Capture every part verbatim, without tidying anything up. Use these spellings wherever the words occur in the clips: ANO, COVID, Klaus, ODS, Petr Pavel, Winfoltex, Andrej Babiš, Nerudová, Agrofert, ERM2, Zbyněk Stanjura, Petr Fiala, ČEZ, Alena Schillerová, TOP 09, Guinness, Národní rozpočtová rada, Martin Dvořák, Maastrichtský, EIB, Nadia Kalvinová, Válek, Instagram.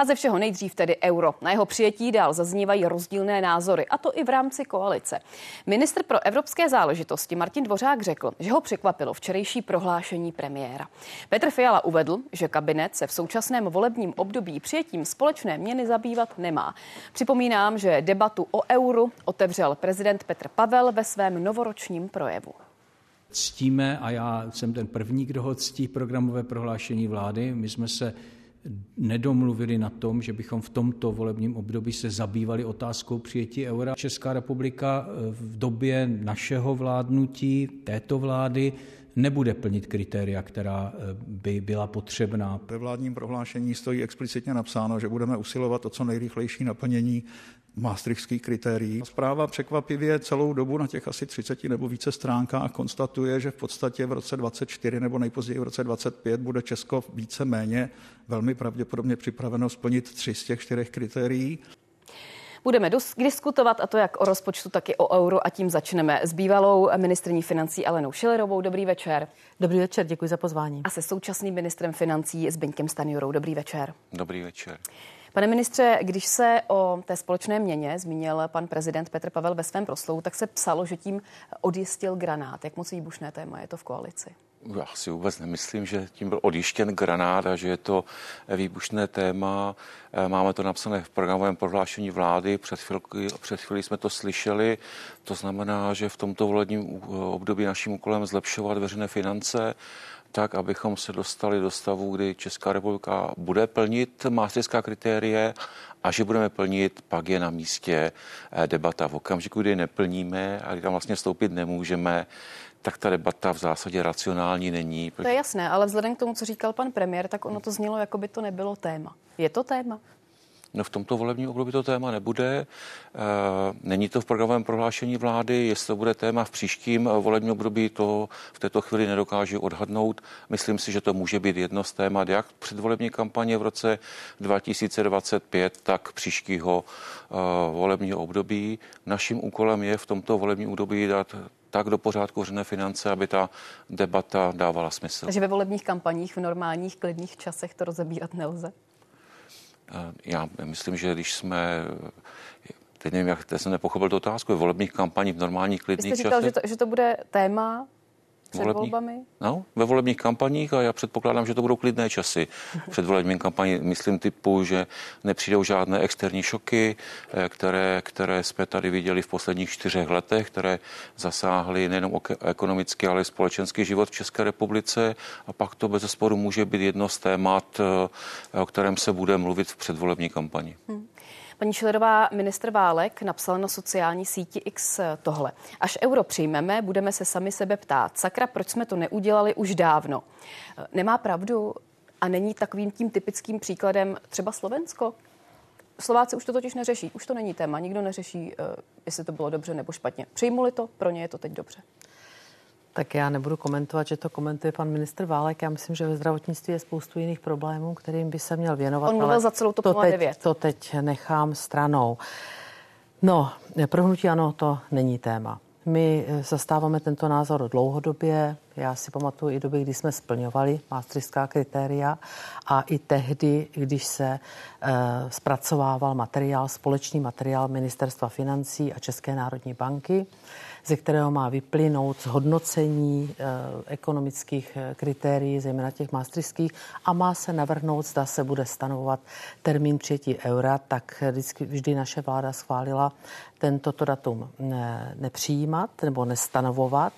A ze všeho nejdřív tedy euro. Na jeho přijetí dál zaznívají rozdílné názory, a to i v rámci koalice. Ministr pro evropské záležitosti Martin Dvořák řekl, že ho překvapilo včerejší prohlášení premiéra. Petr Fiala uvedl, že kabinet se v současném volebním období přijetím společné měny zabývat nemá. Připomínám, že debatu o euru otevřel prezident Petr Pavel ve svém novoročním projevu. Ctíme, a já jsem ten první, kdo ho ctí, programové prohlášení vlády. My jsme se nedomluvili na tom, že bychom v tomto volebním období se zabývali otázkou přijetí eura. Česká republika v době našeho vládnutí, této vlády, nebude plnit kritéria, která by byla potřebná. Ve vládním prohlášení stojí explicitně napsáno, že budeme usilovat o co nejrychlejší naplnění maastrichtských kritérií. Zpráva překvapivě celou dobu na těch asi třiceti nebo více stránkách konstatuje, že v podstatě v roce dvacet čtyři nebo nejpozději v roce dvacet pět bude Česko více méně velmi pravděpodobně připraveno splnit tři z těch čtyřech kritérií. Budeme diskutovat, a to jak o rozpočtu, tak i o euro, a tím začneme s bývalou ministryní financí Alenou Schillerovou. Dobrý večer. Dobrý večer, děkuji za pozvání. A se současným ministrem financí Zbyňkem Stanjurou. Dobrý večer. Dobrý večer. Pane ministře, když se o té společné měně zmínil pan prezident Petr Pavel ve svém proslovu, tak se psalo, že tím odjistil granát. Jak moc výbušné téma je to v koalici? Já si vůbec nemyslím, že tím byl odjištěn granát a že je to výbušné téma. Máme to napsané v programovém prohlášení vlády, před chvíli, před chvíli jsme to slyšeli. To znamená, že v tomto volebním období naším úkolem zlepšovat veřejné finance, tak, abychom se dostali do stavu, kdy Česká republika bude plnit maastrichtská kritérie, a že budeme plnit, pak je na místě debata. V okamžiku, kdy neplníme a kdy tam vlastně vstoupit nemůžeme, tak ta debata v zásadě racionální není. To je jasné, ale vzhledem k tomu, co říkal pan premiér, tak ono to znělo, jako by to nebylo téma. Je to téma? No, v tomto volebním období to téma nebude. Není to v programovém prohlášení vlády. Jestli to bude téma v příštím volebním období, to v této chvíli nedokážu odhadnout. Myslím si, že to může být jedno z témat jak předvolební kampaně v roce dva tisíce dvacet pět, tak příštího volebního období. Naším úkolem je v tomto volebním období dát tak do pořádku veřejné finance, aby ta debata dávala smysl. Takže ve volebních kampaních v normálních klidných časech to rozebírat nelze? Já myslím, že když jsme... Teď nevím, jak jsem nepochopil tu otázku. Ve volebních kampaních v normálních klidných časech... Vy jste říkal, časech, že, to, že to bude téma před volební, volbami? No, ve volebních kampaních, a já předpokládám, že to budou klidné časy. Před volebním kampaní myslím typu, že nepřijdou žádné externí šoky, které, které jsme tady viděli v posledních čtyřech letech, které zasáhly nejenom ekonomicky, ale i společenský život v České republice, a pak to bezesporu může být jedno z témat, o kterém se bude mluvit v předvolební kampani. Hmm. Paní Schillerová, ministr Válek napsal na sociální síti X tohle. Až euro přijmeme, budeme se sami sebe ptát. Sakra, proč jsme to neudělali už dávno? Nemá pravdu a není takovým tím typickým příkladem třeba Slovensko? Slováci už to totiž neřeší. Už to není téma. Nikdo neřeší, jestli to bylo dobře nebo špatně. Přijmuli to, pro ně je to teď dobře. Tak já nebudu komentovat, že to komentuje pan ministr Válek. Já myslím, že ve zdravotnictví je spoustu jiných problémů, kterým by se měl věnovat. On mluvil za celou TOP nula devět. To teď nechám stranou. No, pro hnutí ANO to není téma. My zastáváme tento názor dlouhodobě. Já si pamatuju i doby, kdy jsme splňovali maastrichtská kritéria, a i tehdy, když se uh, zpracovával materiál, společný materiál Ministerstva financí a České národní banky, ze kterého má vyplynout zhodnocení eh, ekonomických kritérií, zejména těch maastrichtských, a má se navrhnout, zda se bude stanovovat termín přijetí eura, tak vždy, vždy naše vláda schválila tento datum ne, nepřijímat nebo nestanovovat.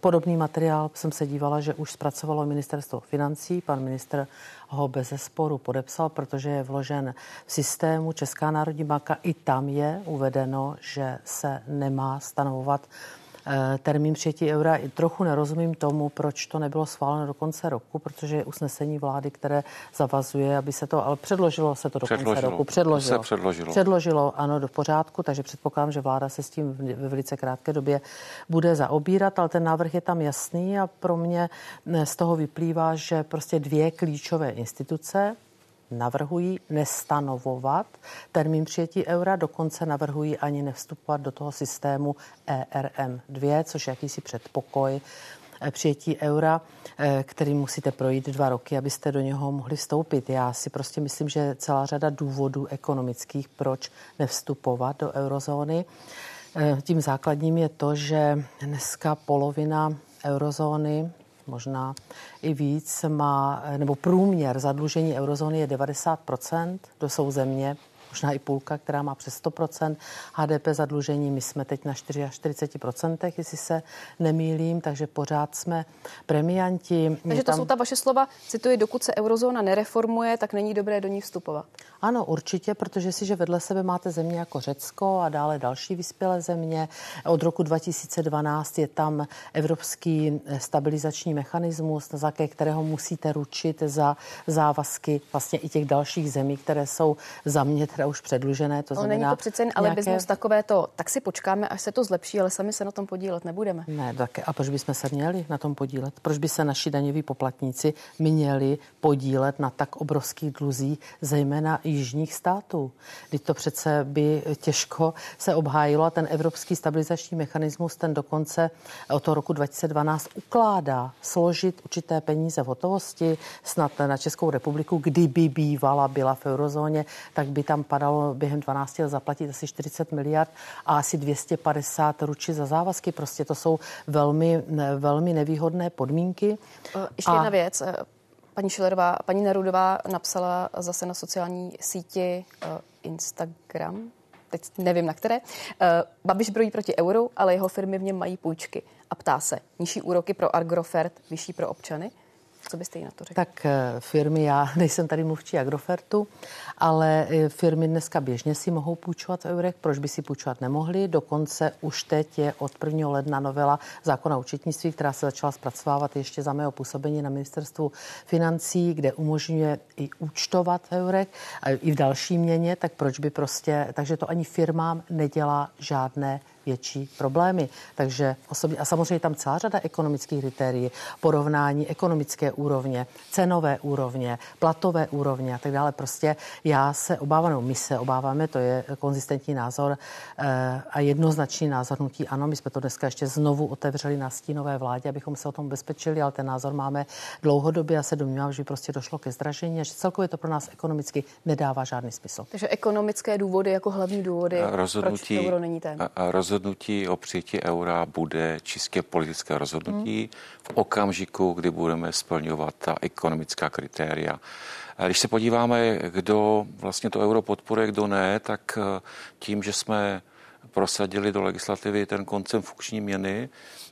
Podobný materiál jsem se dívala, že už zpracovalo Ministerstvo financí. Pan ministr ho bezesporu podepsal, protože je vložen v systému Česká národní banka. I tam je uvedeno, že se nemá stanovovat termín přijetí eura. I trochu nerozumím tomu, proč to nebylo schváleno do konce roku, protože je usnesení vlády, které zavazuje, aby se to, ale předložilo se to do předložilo. konce roku. Předložilo. předložilo. Předložilo, ano, do pořádku, takže předpokládám, že vláda se s tím ve velice krátké době bude zaobírat, ale ten návrh je tam jasný a pro mě z toho vyplývá, že prostě dvě klíčové instituce navrhují nestanovovat termín přijetí eura, dokonce navrhují ani nevstupovat do toho systému E R M dva, což je jakýsi předpokoj přijetí eura, který musíte projít dva roky, abyste do něho mohli vstoupit. Já si prostě myslím, že celá řada důvodů ekonomických, proč nevstupovat do eurozóny. Tím základním je to, že dneska polovina eurozóny, možná i víc, má, nebo průměr zadlužení eurozóny je devadesát procent, to jsou země, možná i půlka, která má přes sto procent H D P zadlužení. My jsme teď na čtyřicet čtyři procent, jestli se nemýlím, takže pořád jsme premianti. Takže to tam... jsou ta vaše slova, cituji, dokud se eurozóna nereformuje, tak není dobré do ní vstupovat. Ano, určitě, protože si, že vedle sebe máte země jako Řecko a dále další vyspělé země. Od roku dva tisíce dvanáct je tam evropský stabilizační mechanismus, na základě kterého musíte ručit za závazky vlastně i těch dalších zemí, které jsou za mě teda už předlužené, to znamená... No, není to přece jen alibismus nějaké... takové to, tak si počkáme, až se to zlepší, ale sami se na tom podílet nebudeme. Ne, tak a proč bychom se měli na tom podílet? Proč by se naši daňoví poplatníci měli podílet na tak obrovských dluzích, zejména jižních států? Když to přece by těžko se obhájilo a ten evropský stabilizační mechanismus, ten dokonce od toho roku dva tisíce dvanáct ukládá složit určité peníze v hotovosti, snad na Českou republiku, kdyby bývala byla v eurozóně, tak by tam padalo během dvanácti let zaplatit asi čtyřicet miliard a asi dvě stě padesát ručit za závazky. Prostě to jsou velmi, velmi nevýhodné podmínky. Ještě a... jedna věc. Paní Schillerová, paní Nerudová napsala zase na sociální síti Instagram, teď nevím na které, Babiš brojí proti euru, ale jeho firmy v něm mají půjčky. A ptá se, nižší úroky pro Agrofert, vyšší pro občany? Co byste jí na to řekl? Tak firmy, já nejsem tady mluvčí Agrofertu, ale firmy dneska běžně si mohou půjčovat v eurech, proč by si půjčovat nemohli. Dokonce už teď je od prvního ledna novela zákona o účetnictví, která se začala zpracovávat ještě za mého působení na ministerstvu financí, kde umožňuje i účtovat v eurech a i v další měně, tak proč by prostě, takže to ani firmám nedělá žádné větší problémy. Takže osobně, a samozřejmě tam celá řada ekonomických kritérií, porovnání ekonomické úrovně, cenové úrovně, platové úrovně a tak dále. Prostě já se obávám, no my se obáváme, to je konzistentní názor eh, a jednoznačný názor hnutí ANO. My jsme to dneska ještě znovu otevřeli na stínové vládě, abychom se o tom ubezpečili, ale ten názor máme dlouhodobě a se domnívám, že prostě došlo ke zdražení a že celkově to pro nás ekonomicky nedává žádný smysl. Takže ekonomické důvody jako hlavní důvody, rozhodnutí, proč euro není téma. Rozhodnutí o přijetí eura bude čistě politické rozhodnutí v okamžiku, kdy budeme splňovat ta ekonomická kritéria. Když se podíváme, kdo vlastně to euro podporuje, kdo ne, tak tím, že jsme prosadili do legislativy ten koncept funkční měny,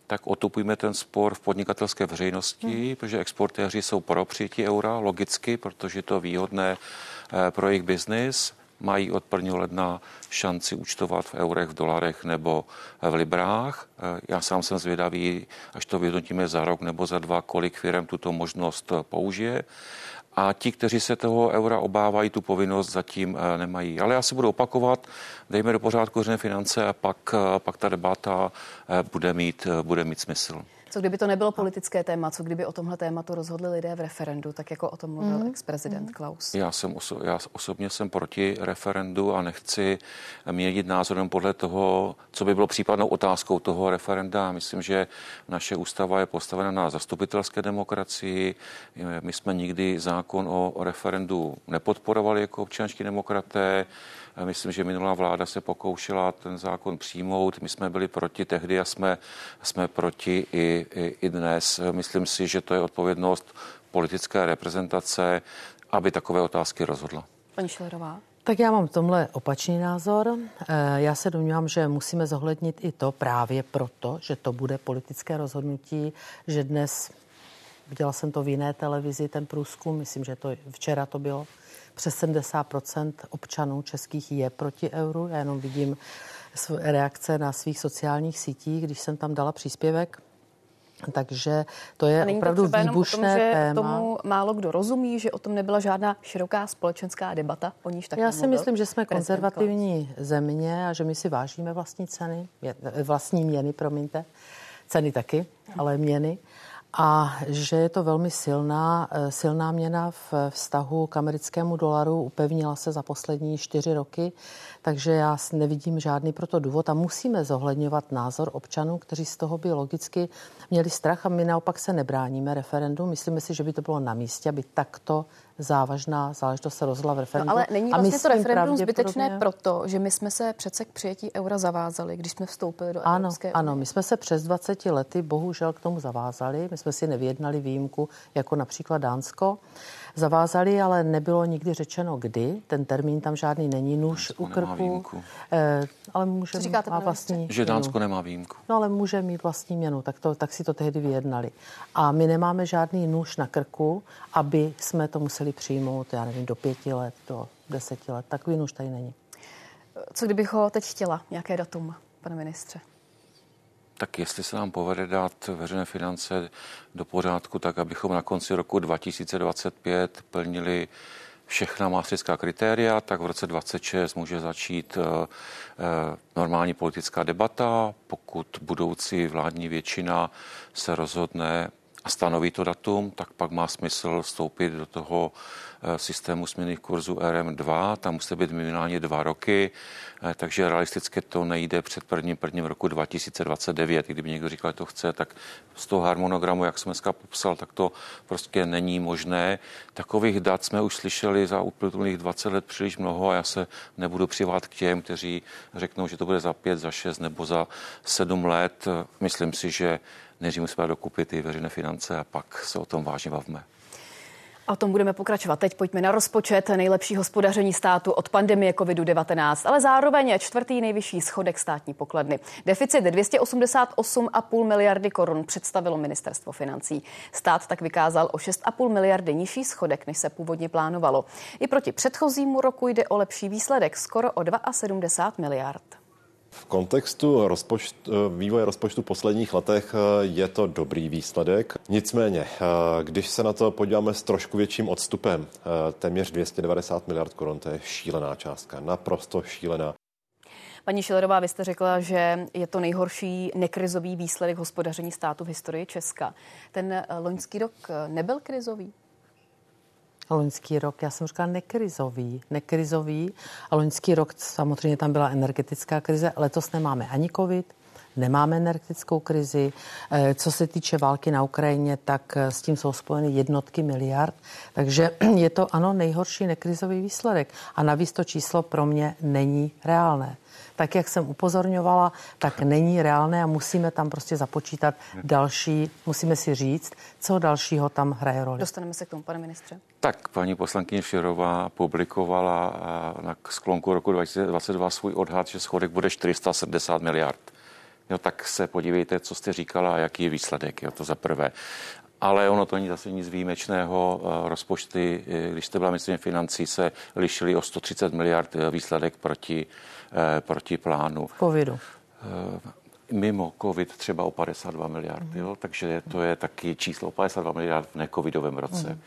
tak otupujeme ten spor v podnikatelské veřejnosti, hmm. protože exportéři jsou pro přijetí eura logicky, protože je to výhodné pro jejich biznis. Mají od prvního ledna šanci účtovat v eurech, v dolarech nebo v librách. Já sám jsem zvědavý, až to vyhodnotíme za rok nebo za dva, kolik firem tuto možnost použije. A ti, kteří se toho eura obávají, tu povinnost zatím nemají. Ale já si budu opakovat, dejme do pořádku veřejné finance a pak, pak ta debata bude mít, bude mít smysl. Co kdyby to nebylo politické téma, co kdyby o tomhle tématu rozhodli lidé v referendu, tak jako o tom mluvil mm. ex-prezident mm. Klaus? Já, jsem oso- já osobně jsem proti referendu a nechci měnit názorem podle toho, co by bylo případnou otázkou toho referenda. Myslím, že naše ústava je postavena na zastupitelské demokracii. My jsme nikdy zákon o referendu nepodporovali jako občanští demokraté. Myslím, že minulá vláda se pokoušela ten zákon přijmout. My jsme byli proti tehdy a jsme, jsme proti i, i, i dnes. Myslím si, že to je odpovědnost politické reprezentace, aby takové otázky rozhodla. Paní Schillerová. Tak já mám v tomhle opačný názor. Já se domnívám, že musíme zohlednit i to právě proto, že to bude politické rozhodnutí, že dnes, dělala jsem to v jiné televizi, ten průzkum, myslím, že to včera to bylo, přes sedmdesát procent občanů českých je proti euru. Já jenom vidím reakce na svých sociálních sítích, když jsem tam dala příspěvek. Takže to je opravdu výbušné téma. Není to tomu málo kdo rozumí, že o tom nebyla žádná široká společenská debata, o níž tak Já si myslím, že jsme konzervativní země a že my si vážíme vlastní ceny, vlastní měny, promiňte, ceny taky, ale měny. a že je to velmi silná, silná měna v vztahu k americkému dolaru, upevnila se za poslední čtyři roky, takže já nevidím žádný proto důvod a musíme zohledňovat názor občanů, kteří z toho by logicky měli strach a my naopak se nebráníme referendu. Myslíme si, že by to bylo na místě, aby takto závažná záležitost se rozhodla v referendu. No, ale není vlastně to referendum zbytečné proto, že my jsme se přece k přijetí eura zavázali, když jsme vstoupili do Evropské unie. Ano, my jsme se přes dvacet lety bohužel k tomu zavázali. My jsme si nevyjednali výjimku, jako například Dánsko. Zavázali, ale nebylo nikdy řečeno, kdy. Ten termín tam žádný není, nůž u krku. Eh, ale může mít vlastní. Že Dánsko nemá výjimku. No, ale může mít vlastní měnu, tak, to, tak si to tehdy vyjednali. A my nemáme žádný nůž na krku, aby jsme to museli přijmout, já nevím, do pěti let, do deseti let. Takový nůž tady není. Co kdybych ho teď chtěla? Nějaké datum, pane ministře? Tak jestli se nám povede dát veřejné finance do pořádku, tak abychom na konci roku dva tisíce dvacet pět plnili všechna maastrichtská kritéria, tak v roce dvacet šest může začít uh, uh, normální politická debata, pokud budoucí vládní většina se rozhodne a stanoví to datum, tak pak má smysl vstoupit do toho systému směnných kurzů E R M dva, tam musí být minimálně dva roky, takže realisticky to nejde před prvním prvním roku dva tisíce dvacet devět. Kdyby někdo říkal, že to chce, tak z toho harmonogramu, jak jsem dneska popsal, tak to prostě není možné. Takových dat jsme už slyšeli za uplynulých dvacet let příliš mnoho a já se nebudu přivat k těm, kteří řeknou, že to bude za pět, za šest nebo za sedm let. Myslím si, že než musíme dokupit ty veřejné finance a pak se o tom vážně bavme. A o tom budeme pokračovat. Teď pojďme na rozpočet, nejlepší hospodaření státu od pandemie COVID devatenáct, ale zároveň čtvrtý nejvyšší schodek státní pokladny. Deficit dvě stě osmdesát osm celá pět miliardy korun představilo ministerstvo financí. Stát tak vykázal o šest celá pět miliardy nižší schodek, než se původně plánovalo. I proti předchozímu roku jde o lepší výsledek, skoro o sedmdesát dva miliard. V kontextu rozpočtu, vývoje rozpočtu posledních letech je to dobrý výsledek. Nicméně, když se na to podíváme s trošku větším odstupem, téměř dvě stě devadesát miliard korun, to je šílená částka, naprosto šílená. Paní Schillerová, vy jste řekla, že je to nejhorší nekrizový výsledek hospodaření státu v historii Česka. Ten loňský rok nebyl krizový? Loňský rok, já jsem říkala nekrizový, nekrizový a loňský rok samozřejmě tam byla energetická krize, letos nemáme ani covid, nemáme energetickou krizi, co se týče války na Ukrajině, tak s tím jsou spojeny jednotky miliard, takže je to ano nejhorší nekrizový výsledek a navíc to číslo pro mě není reálné. Tak, jak jsem upozorňovala, tak není reálné a musíme tam prostě započítat další, musíme si říct, co dalšího tam hraje roli. Dostaneme se k tomu, pane ministře. Tak, paní poslankyně Schillerová publikovala na sklonku roku dva tisíce dvacet dva svůj odhad, že schodek bude čtyři sta sedmdesát miliard. Jo, tak se podívejte, co jste říkala a jaký je výsledek, jo, to za prvé. Ale ono to není zase nic výjimečného. Rozpočty, když jste byla ministryní financí, se lišily o sto třicet miliard výsledek proti, proti plánu. V covidu. Mimo covid třeba o padesát dva miliard, mm. jo? Takže to je taky číslo o padesát dva miliard v necovidovém roce. Mm.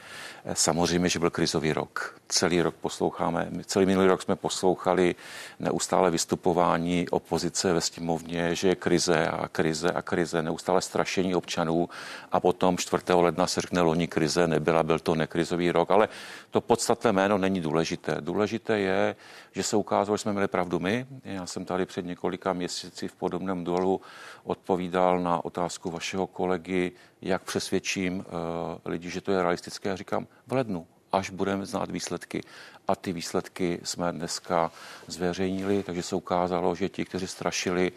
Samozřejmě, že byl krizový rok. Celý rok posloucháme, celý minulý rok jsme poslouchali neustále vystupování opozice ve sněmovně, že je krize a krize a krize, neustále strašení občanů a potom čtvrtého ledna se řekne loni krize nebyla, byl to nekrizový rok, ale to podstatné jméno není důležité. Důležité je, že se ukázalo, že jsme měli pravdu my. Já jsem tady před několika měsíci v podobném duelu odpovídal na otázku vašeho kolegy, jak přesvědčím uh, lidi, že to je realistické. Já říkám v lednu, až budeme znát výsledky. A ty výsledky jsme dneska zveřejnili, takže se ukázalo, že ti, kteří strašili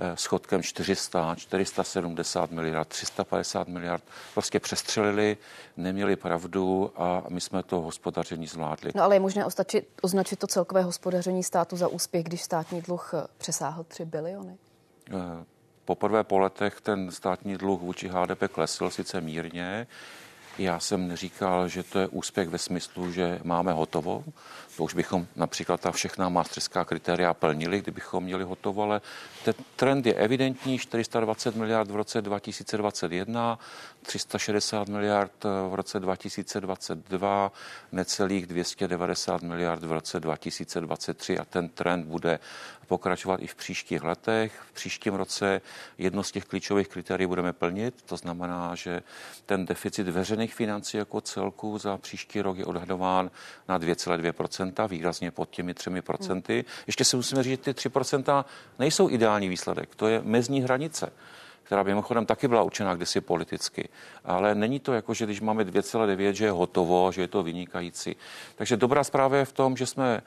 uh, schodkem čtyři sta, čtyři sta sedmdesát miliard, tři sta padesát miliard, prostě přestřelili, neměli pravdu a my jsme to hospodaření zvládli. No ale je možné označit, označit to celkové hospodaření státu za úspěch, když státní dluh přesáhl tři biliony? Poprvé po letech ten státní dluh vůči H D P klesl sice mírně, Já jsem neříkal, že to je úspěch ve smyslu, že máme hotovo. To už bychom například ta všechna maastrichtská kritéria plnili, kdybychom měli hotovo, ale ten trend je evidentní. čtyři sta dvacet miliard v roce dva tisíce dvacet jedna, tři sta šedesát miliard v roce dva tisíce dvacet dva, necelých dvě stě devadesát miliard v roce dva tisíce dvacet tři a ten trend bude pokračovat i v příštích letech. V příštím roce jedno z těch klíčových kritérií budeme plnit, to znamená, že ten deficit veřejných financí jako celku za příští rok je odhadován na dvě celá dvě procenta, výrazně pod těmi třemi procenty. Ještě si musíme říct, že ty tři procenta nejsou ideální výsledek, to je mezní hranice, která mimochodem taky byla určena kdysi politicky. Ale není to jako, že když máme dvě celá devět, že je hotovo, že je to vynikající. Takže dobrá zpráva je v tom, že jsme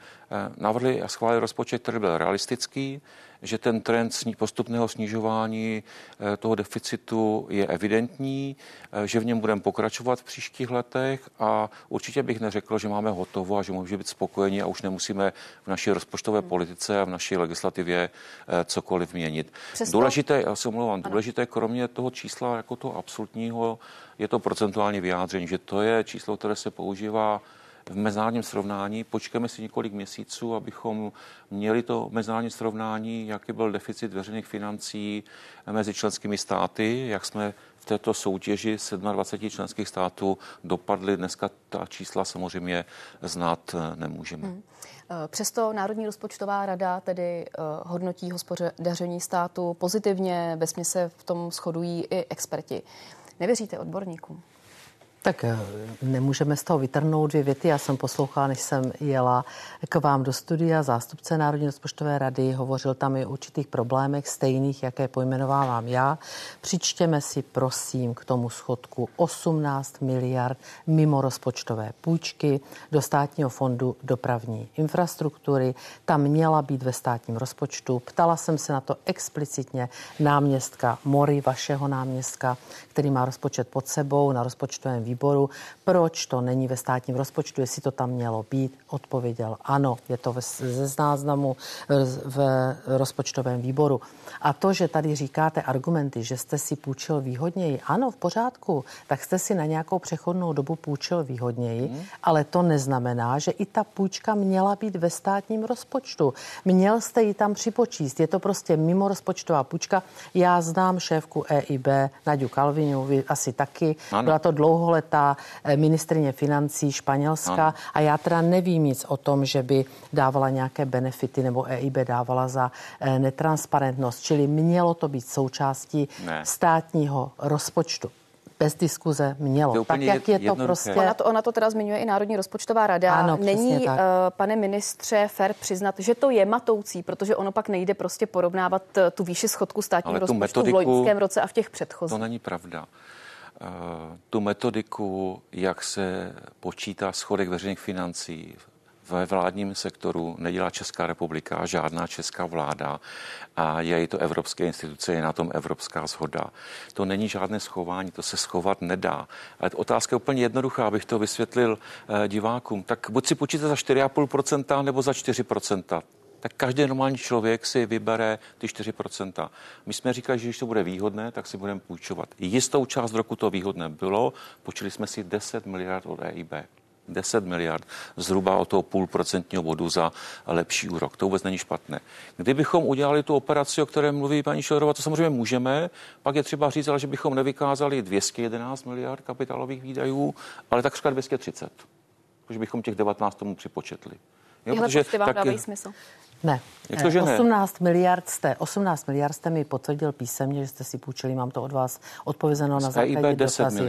navrhli a schválili rozpočet, který byl realistický, že ten trend postupného snižování toho deficitu je evidentní, že v něm budeme pokračovat v příštích letech a určitě bych neřekl, že máme hotovo a že můžeme být spokojeni a už nemusíme v naší rozpočtové politice a v naší legislativě cokoliv měnit. Přesto... Důležité, já se omlouvám, důležité kromě toho čísla jako toho absolutního je to procentuální vyjádření, že to je číslo, které se používá v mezinárodním srovnání. Počkáme si několik měsíců, abychom měli to mezinárodní srovnání, jaký byl deficit veřejných financí mezi členskými státy, jak jsme v této soutěži dvacet sedm členských států dopadli. Dneska ta čísla samozřejmě znát nemůžeme. Hmm. Přesto Národní rozpočtová rada tedy hodnotí hospodaření státu pozitivně, vesměs se v tom shodují i experti. Nevěříte odborníkům? Tak nemůžeme z toho vytrhnout dvě věty. Já jsem poslouchala, než jsem jela k vám do studia. Zástupce Národní rozpočtové rady hovořil tam i o určitých problémech stejných, jaké pojmenovávám já. Přičtěme si prosím k tomu schodku osmnáct miliard mimo rozpočtové půjčky do státního fondu dopravní infrastruktury. Ta měla být ve státním rozpočtu. Ptala jsem se na to explicitně náměstka Mory, vašeho náměstka, který má rozpočet pod sebou na rozpočtovém výboru. Výboru, proč to není ve státním rozpočtu, jestli to tam mělo být, odpověděl ano, je to ze záznamu v rozpočtovém výboru. A to, že tady říkáte argumenty, že jste si půjčil výhodněji, ano, v pořádku, tak jste si na nějakou přechodnou dobu půjčil výhodněji, hmm. ale to neznamená, že i ta půjčka měla být ve státním rozpočtu. Měl jste ji tam připočíst, je to prostě mimo rozpočtová půjčka. Já znám šéfku E I B, Nadiu Kalvinovou, vy asi taky, ano. Byla to dlouho ta ministryně financí Španělska ano. A já teda nevím nic o tom, že by dávala nějaké benefity nebo E I B dávala za netransparentnost, čili mělo to být součástí ne. státního rozpočtu. Bez diskuze mělo. Tak jak je to prostě... Ona to, ona to teda zmiňuje i Národní rozpočtová rada. Ano, není, uh, pane ministře, fér přiznat, že to je matoucí, protože ono pak nejde prostě porovnávat tu výši schodku státního rozpočtu metodiku, v loňském roce a v těch předchozích. To není pravda. Tu metodiku, jak se počítá schodek veřejných financí ve vládním sektoru, nedělá Česká republika, žádná česká vláda a je to evropské instituce, je na tom evropská shoda. To není žádné schování, to se schovat nedá. Ale otázka je úplně jednoduchá, abych to vysvětlil divákům. Tak buď si počítá za čtyři celá pět procenta nebo za čtyři procenta. Tak každý normální člověk si vybere ty čtyři procenta. My jsme říkali, že když to bude výhodné, tak si budeme půjčovat. Jistou část roku to výhodné bylo, počili jsme si deset miliard od E I B. deset miliard, zhruba o toho půl procentního bodu za lepší úrok. To vůbec není špatné. Kdybychom udělali tu operaci, o které mluví paní Schillerová, to samozřejmě můžeme, pak je třeba říct, ale že bychom nevykázali dvě stě jedenáct miliard kapitálových výdajů, ale takřka dvě stě třicet, protože bychom těch devatenáct tomu připočetli. Jo, protože vám tak... dávají smysl. Ne, ne. osmnáct miliard jste, osmnáct miliard jste mi potvrdil písemně, že jste si půjčili, mám to od vás odpovězeno na základě dotazů.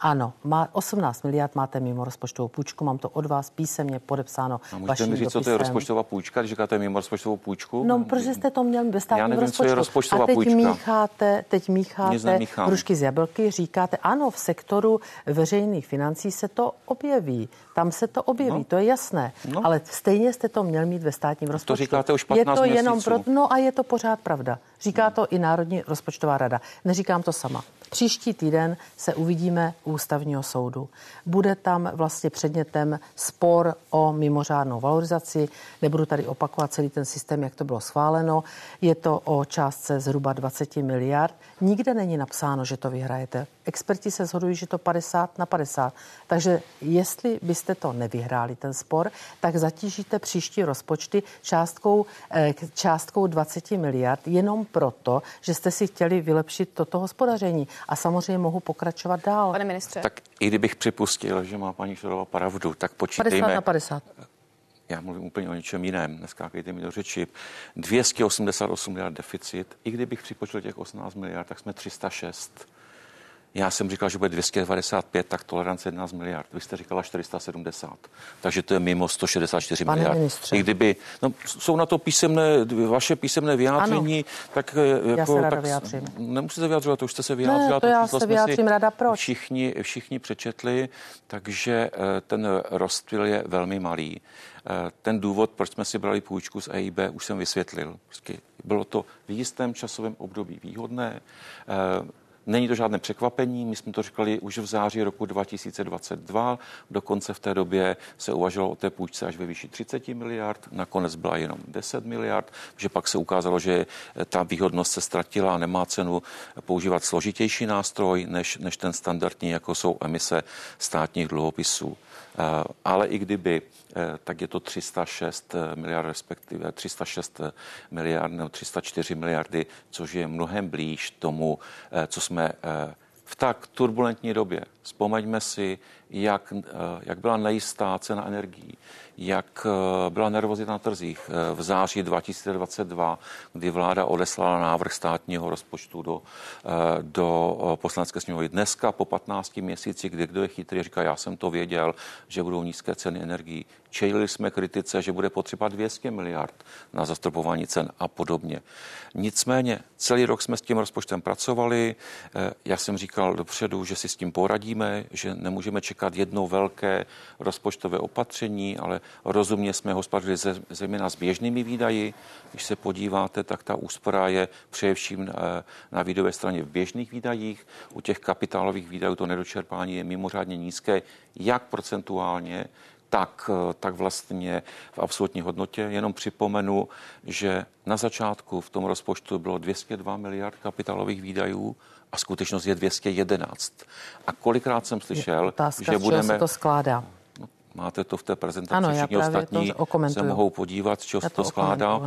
Ano, má osmnáct miliard máte mimo rozpočtovou půjčku, mám to od vás písemně podepsáno vaším dopisem. A můžete mi říct, co to je rozpočtová půjčka, když říkáte mimo rozpočtovou půjčku? No, protože jste to měli bez státního rozpočtu. rozpočtová A teď půjčka. mícháte, teď mícháte hrušky z jablky, říkáte, ano, v sektoru veřejných financí se to objeví. Tam se to objeví, no. To je jasné, no. Ale stejně jste to měl mít ve státním rozpočtu. To říkáte už patnáct je to jenom pro, no a je to pořád pravda. Říká no. to i Národní rozpočtová rada. Neříkám to sama. Příští týden se uvidíme u Ústavního soudu. Bude tam vlastně předmětem spor o mimořádnou valorizaci. Nebudu tady opakovat celý ten systém, jak to bylo schváleno. Je to o částce zhruba dvacet miliard. Nikde není napsáno, že to vyhrajete experti se shodují, že to padesát na padesát. Takže jestli byste to nevyhráli, ten spor, tak zatížíte příští rozpočty částkou, částkou dvacet miliard jenom proto, že jste si chtěli vylepšit toto hospodaření. A samozřejmě mohu pokračovat dál. Pane ministře. Tak i kdybych připustil, že má paní Schillerová pravdu, tak počítejme... padesát na padesát. Já mluvím úplně o něčem jiném, neskákejte mi do řeči. dvě stě osmdesát osm miliard deficit, i kdybych připočil těch osmnáct miliard, tak jsme tři sta šest. Já jsem říkal, že bude dvě stě devadesát pět, tak tolerance jedenáct miliard. Vy jste říkala čtyři sta sedmdesát. Takže to je mimo sto šedesát čtyři Pane miliard. Ministře. I kdyby, no, jsou na to písemné, vaše písemné vyjádření, ano. tak jako tak nemusíte vyjádřovat, to už jste se vyjádřila, ne, to, to já se vyjádřím ráda proč. Všichni všichni přečetli, takže ten rozptyl je velmi malý. Ten důvod, proč jsme si brali půjčku z E I B, už jsem vysvětlil. Bylo to v jistém časovém období výhodné. Není to žádné překvapení, my jsme to říkali už v září roku dva tisíce dvacet dva, dokonce v té době se uvažovalo o té půjčce až ve výši třicet miliard, nakonec byla jenom deset miliard, že pak se ukázalo, že ta výhodnost se ztratila a nemá cenu používat složitější nástroj, než, než ten standardní, jako jsou emise státních dluhopisů. Ale i kdyby, tak je to tři sta šest miliard, respektive tři sta šest miliard nebo tři sta čtyři miliardy, což je mnohem blíž tomu, co jsme v tak turbulentní době. Vzpomeňme si, jak, jak byla nejistá cena energií, jak byla nervozita na trzích v září dva tisíce dvacet dva, kdy vláda odeslala návrh státního rozpočtu do, do poslanecké sněmovny. Dneska po patnácti měsících, kdy kdo je chytrý, říká, já jsem to věděl, že budou nízké ceny energií. Čelili jsme kritice, že bude potřeba dvě stě miliard na zastropování cen a podobně. Nicméně celý rok jsme s tím rozpočtem pracovali. Já jsem říkal dopředu, že si s tím poradíme, že nemůžeme čekat jedno velké rozpočtové opatření, ale rozumně jsme hospodařili zejména s běžnými výdaji. Když se podíváte, tak ta úspora je především na výdové straně v běžných výdajích. U těch kapitálových výdajů to nedočerpání je mimořádně nízké, jak procentuálně, tak, tak vlastně v absolutní hodnotě. Jenom připomenu, že na začátku v tom rozpočtu bylo dvě stě dva miliard kapitálových výdajů a skutečnost je dvě stě jedenáct. A kolikrát jsem slyšel, otázka, že budeme... Otázka, z čeho se to skládá. Máte to v té prezentaci, ano, všichni ostatní se mohou podívat, z čeho se to, to skládá.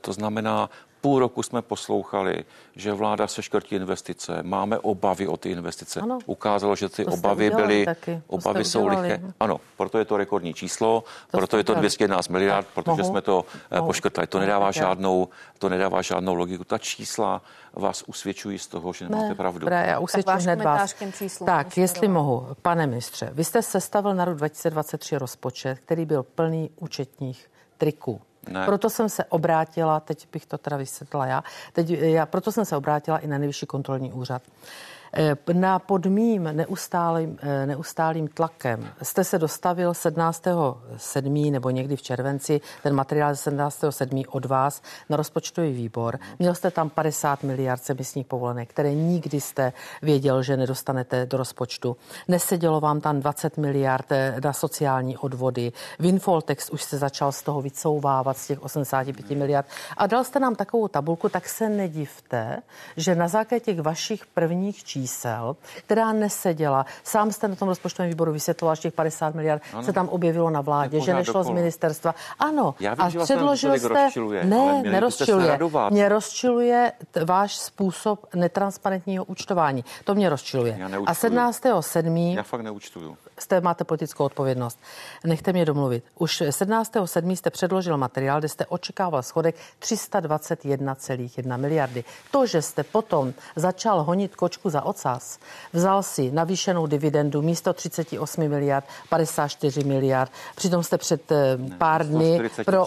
To znamená, půl roku jsme poslouchali, že vláda seškrtí investice, máme obavy o ty investice. Ano. Ukázalo, že ty to obavy byly, obavy jsou liché. Ano, proto je to rekordní číslo, to proto je to dvě stě jedenáct miliard, tak, protože mohu, jsme to mohu. poškrtali. To nedává žádnou, to nedává žádnou logiku. Ta čísla vás usvědčují z toho, že nemáte ne, pravdu. Pré, já usvědčuji hned vás. Tak, jestli mohu, pane ministře, vy jste sestavil na rok dva tisíce dvacet tři rozpočet, který byl plný účetních triků. Ne. Proto jsem se obrátila, teď bych to teda vysvětlila já, teď já, proto jsem se obrátila i na Nejvyšší kontrolní úřad. Na pod mým neustálým, neustálým tlakem jste se dostavil sedmnáctého sedmého nebo někdy v červenci, ten materiál sedmnáctého sedmého od vás na rozpočtový výbor. Měl jste tam padesát miliard emisních povolenek, které nikdy jste věděl, že nedostanete do rozpočtu. Nesedělo vám tam dvacet miliard na sociální odvody. Winfoltex už se začal z toho vycouvávat, z těch osmdesát pět miliard. A dal jste nám takovou tabulku, tak se nedivte, že na základě těch vašich prvních čísel, Čísel, která neseděla. Sám jste na tom rozpočtovém výboru vysvětloval, že těch padesát miliard ano, se tam objevilo na vládě, že nešlo dokolo z ministerstva. Ano, vím, a předložil jste... Rozčiluje, ne, nerozčiluje. Mě rozčiluje t- váš způsob netransparentního účtování. To mě rozčiluje. A sedmnáctého sedmého Já fakt neúčtuju. Jste, máte politickou odpovědnost. Nechte mě domluvit. Už sedmnáctého sedmého jste předložil materiál, kde jste očekával schodek tři sta dvacet jedna celá jedna miliardy. To, že jste potom začal honit kočku za ocas, vzal si navýšenou dividendu místo třicet osm miliard, padesát čtyři miliard. Přitom jste před ne, pár dny pro,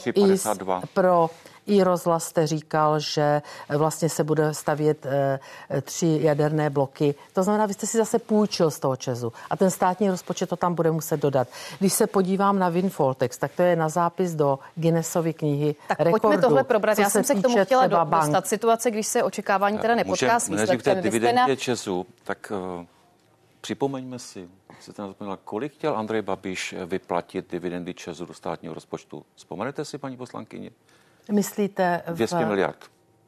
pro i rozhlas jste říkal, že vlastně se bude stavět e, tři jaderné bloky. To znamená, vy jste si zase půjčil z toho ČEZu a ten státní rozpočet to tam bude muset dodat. Když se podívám na Winfoltex, tak to je na zápis do Guinnessovy knihy tak rekordu. Tak pojďme tohle probrat. Já jsem se k tomu chtěla dostat bank. Situace, když se očekávání teda nepotká s výsledkem. Dividendě ČEZu, tak uh, připomeňme si, se tam zapomněla, kolik chtěl Andrej Babiš vyplatit dividendy ČEZu do státního rozpočtu. Vzpomenete si, paní poslankyně? Myslíte v... dvě stě miliard.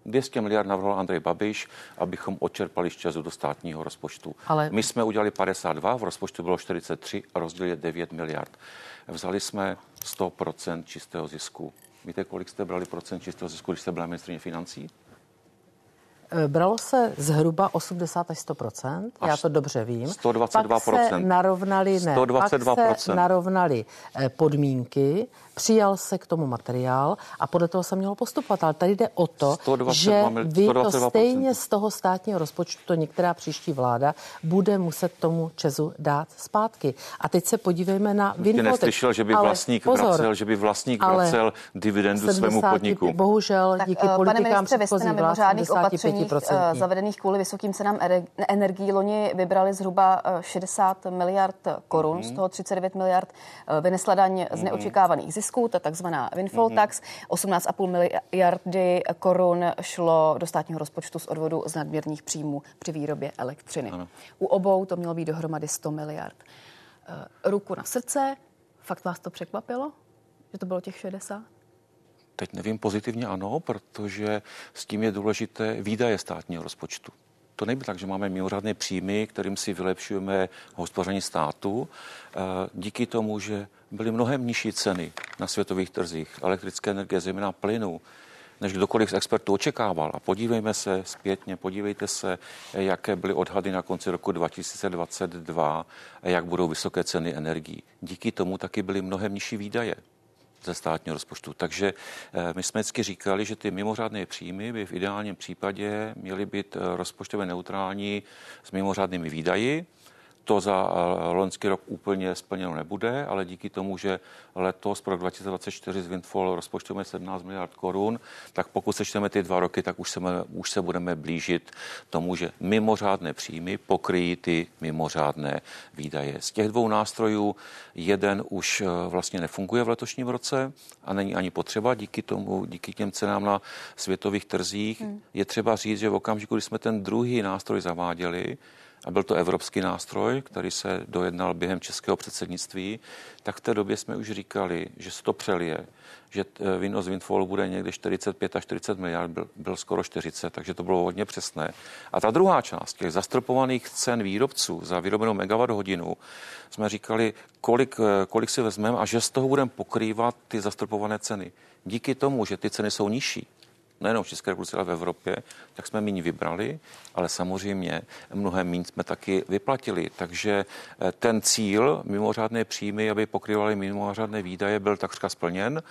dvě stě miliard navrhl Andrej Babiš, abychom odčerpali z ČEZu do státního rozpočtu. Ale... My jsme udělali padesát dva, v rozpočtu bylo čtyřicet tři a rozdíl je devět miliard. Vzali jsme sto procent čistého zisku. Víte, kolik jste brali procent čistého zisku, když jste byla ministryně financí? Bralo se zhruba osmdesát až sto procent, až já to dobře vím. sto dvacet dva procent. Pak se narovnali, ne, sto dvacet dva procent. Pak se narovnali podmínky, přijal se k tomu materiál a podle toho se mělo postupovat. Ale tady jde o to, že vy to stejně z toho státního rozpočtu, to některá příští vláda, bude muset tomu ČEZu dát zpátky. A teď se podívejme na Vinfotek. Neslyšel, že by vlastník ale, pozor, vracel, že by vlastník vracel dividendu svému podniku. Bohužel, tak, díky politikám předchozí vlád sedmdesát pět procent. Zavedených kvůli vysokým cenám energií loni vybrali zhruba šedesát miliard korun, mm-hmm. z toho třicet devět miliard vynesla daň z neočekávaných zisků, ta takzvaná windfall mm-hmm. tax, osmnáct celá pět miliardy korun šlo do státního rozpočtu z odvodu z nadměrných příjmů při výrobě elektřiny. Ano. U obou to mělo být dohromady sto miliard. Ruku na srdce, fakt vás to překvapilo, že to bylo těch šedesát? Teď nevím, pozitivně ano, protože s tím je důležité výdaje státního rozpočtu. To nejde tak, že máme mimořádné příjmy, kterým si vylepšujeme hospodaření státu. Díky tomu, že byly mnohem nižší ceny na světových trzích elektrické energie, zejména plynu, než kdokoliv z expertů očekával. A podívejme se zpětně, podívejte se, jaké byly odhady na konci roku dva tisíce dvacet dva a jak budou vysoké ceny energií. Díky tomu taky byly mnohem nižší výdaje ze státního rozpočtu. Takže my jsme vždycky říkali, že ty mimořádné příjmy by v ideálním případě měly být rozpočtově neutrální s mimořádnými výdaji. To za loňský rok úplně splněno nebude, ale díky tomu, že letos pro dva tisíce dvacet čtyři z windfall rozpočtujeme sedmnáct miliard korun, tak pokud sečteme ty dva roky, tak už se, už se budeme blížit tomu, že mimořádné příjmy pokryjí ty mimořádné výdaje. Z těch dvou nástrojů jeden už vlastně nefunguje v letošním roce a není ani potřeba díky tomu, díky těm cenám na světových trzích. Hmm. Je třeba říct, že v okamžiku, kdy jsme ten druhý nástroj zaváděli, a byl to evropský nástroj, který se dojednal během českého předsednictví, tak v té době jsme už říkali, že se to přelije, že víno z windfallu bude někde čtyřicet pět až čtyřicet miliard, byl, byl skoro čtyřicet, takže to bylo hodně přesné. A ta druhá část těch zastropovaných cen výrobců za vyrobenou megawatt hodinu, jsme říkali, kolik, kolik si vezmeme a že z toho budeme pokrývat ty zastropované ceny. Díky tomu, že ty ceny jsou nižší, nejenom v České republice, ale v Evropě, tak jsme méně vybrali, ale samozřejmě mnohem méně jsme taky vyplatili. Takže ten cíl mimořádné příjmy, aby pokrývaly mimořádné výdaje, byl takřka splněn.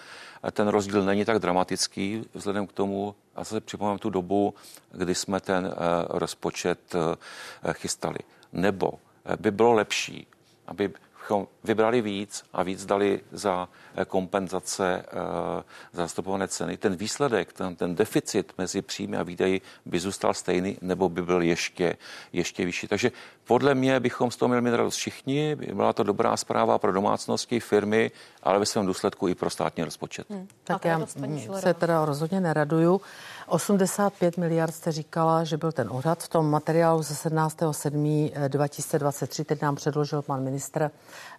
Ten rozdíl není tak dramatický vzhledem k tomu, a zase připomínám tu dobu, kdy jsme ten rozpočet chystali. Nebo by bylo lepší, aby vybrali víc a víc dali za kompenzace za zastropované ceny. Ten výsledek, ten, ten deficit mezi příjmy a výdaji by zůstal stejný nebo by byl ještě, ještě vyšší. Takže podle mě bychom z toho měli mít radost všichni. Byla to dobrá zpráva pro domácnosti, firmy, ale ve svém důsledku i pro státní rozpočet. Hmm. Tak já se teda rozhodně neraduju. osmdesát pět miliard jste říkala, že byl ten odhad v tom materiálu ze sedmnáctého sedmého dva tisíce dvacet tři, teď nám předložil pan ministr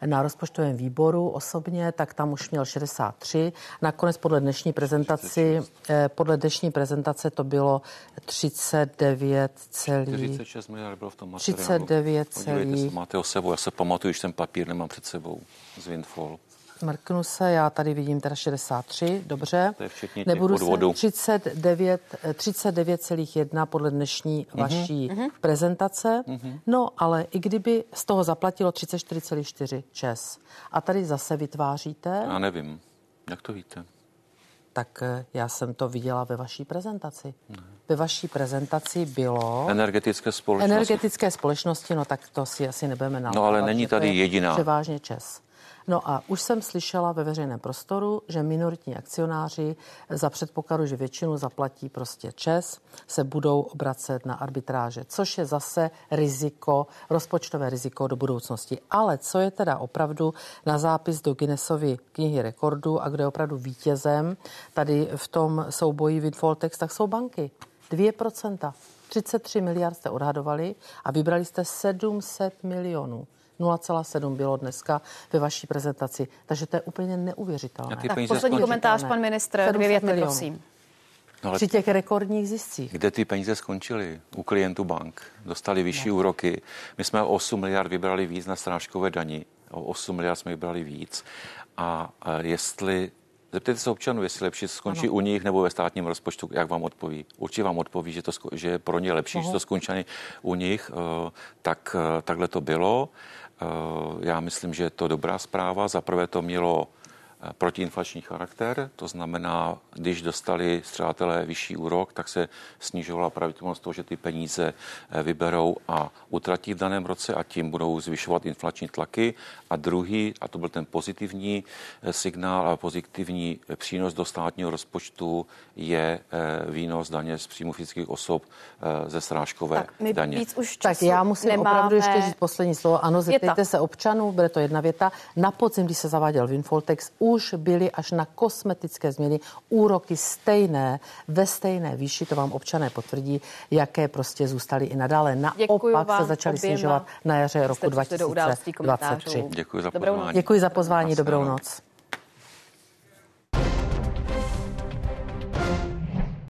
na rozpočtovém výboru osobně, tak tam už měl šedesát tři. Nakonec podle dnešní prezentaci, podle dnešní prezentace to bylo třicet devět celá čtyřicet šest miliard bylo v tom materiálu. třicet devět Podívejte celý... se, máte o sebou, já se pamatuju, že ten papír nemám před sebou z windfall. Mrknu se, já tady vidím teda šedesát tři, dobře. To je včetně těch odvodů. třicet devět celá jedna podle dnešní mm-hmm. vaší mm-hmm. prezentace. Mm-hmm. No, ale i kdyby z toho zaplatilo třicet čtyři celá čtyři ČEZ. A tady zase vytváříte? Já nevím. Jak to víte? Tak já jsem to viděla ve vaší prezentaci. Ne. Ve vaší prezentaci bylo... Energetické společnosti. Energetické společnosti, no tak to si asi nebudeme nalávat. No, ale není tady je jediná. Převážně ČEZ. No a už jsem slyšela ve veřejném prostoru, že minoritní akcionáři za předpokladu, že většinu zaplatí prostě ČEZ, se budou obracet na arbitráže, což je zase riziko, rozpočtové riziko do budoucnosti. Ale co je teda opravdu na zápis do Guinnessovy knihy rekordů a kde je opravdu vítězem tady v tom souboji windfall tax, tak jsou banky. dvě procenta, třicet tři miliard jste odhadovali a vybrali jste sedm set milionů. nula celá sedm bylo dneska ve vaší prezentaci. Takže to je úplně neuvěřitelné. Tak poslední komentář, pan ministr, dvě věty, prosím. No, při těch rekordních ziscích. Kde ty peníze skončily? U klientů bank. Dostali vyšší no. úroky. My jsme osm miliard vybrali víc na srážkové dani. osm miliard jsme vybrali víc. A jestli... Zeptejte se občanů, jestli lepší skončí ano. u nich nebo ve státním rozpočtu, jak vám odpoví. Určitě vám odpoví, že, to, že je pro ně lepší, Aha. že to skončí u nich. Tak takhle to bylo. Já myslím, že je to dobrá zpráva. Zaprvé to mělo protiinflační charakter, to znamená, když dostali střadatelé vyšší úrok, tak se snižovala pravděpodobnost toho, že ty peníze vyberou a utratí v daném roce a tím budou zvyšovat inflační tlaky. A druhý, a to byl ten pozitivní signál a pozitivní přínos do státního rozpočtu, je výnos daně z příjmu fyzických osob ze srážkové tak my daně. Víc už tak já musím nemáme... opravdu ještě říct poslední slovo. Ano, zeptejte se občanů, bude to jedna věta. Na podzim, když se zaváděl windfall tax, už byly až na kosmetické změny úroky stejné, ve stejné výši, to vám občané potvrdí, jaké prostě zůstaly i nadále. Naopak se začaly snižovat na jaře roku dva tisíce dvacet tři. Děkuji za pozvání. Děkuji za pozvání, dobrou noc.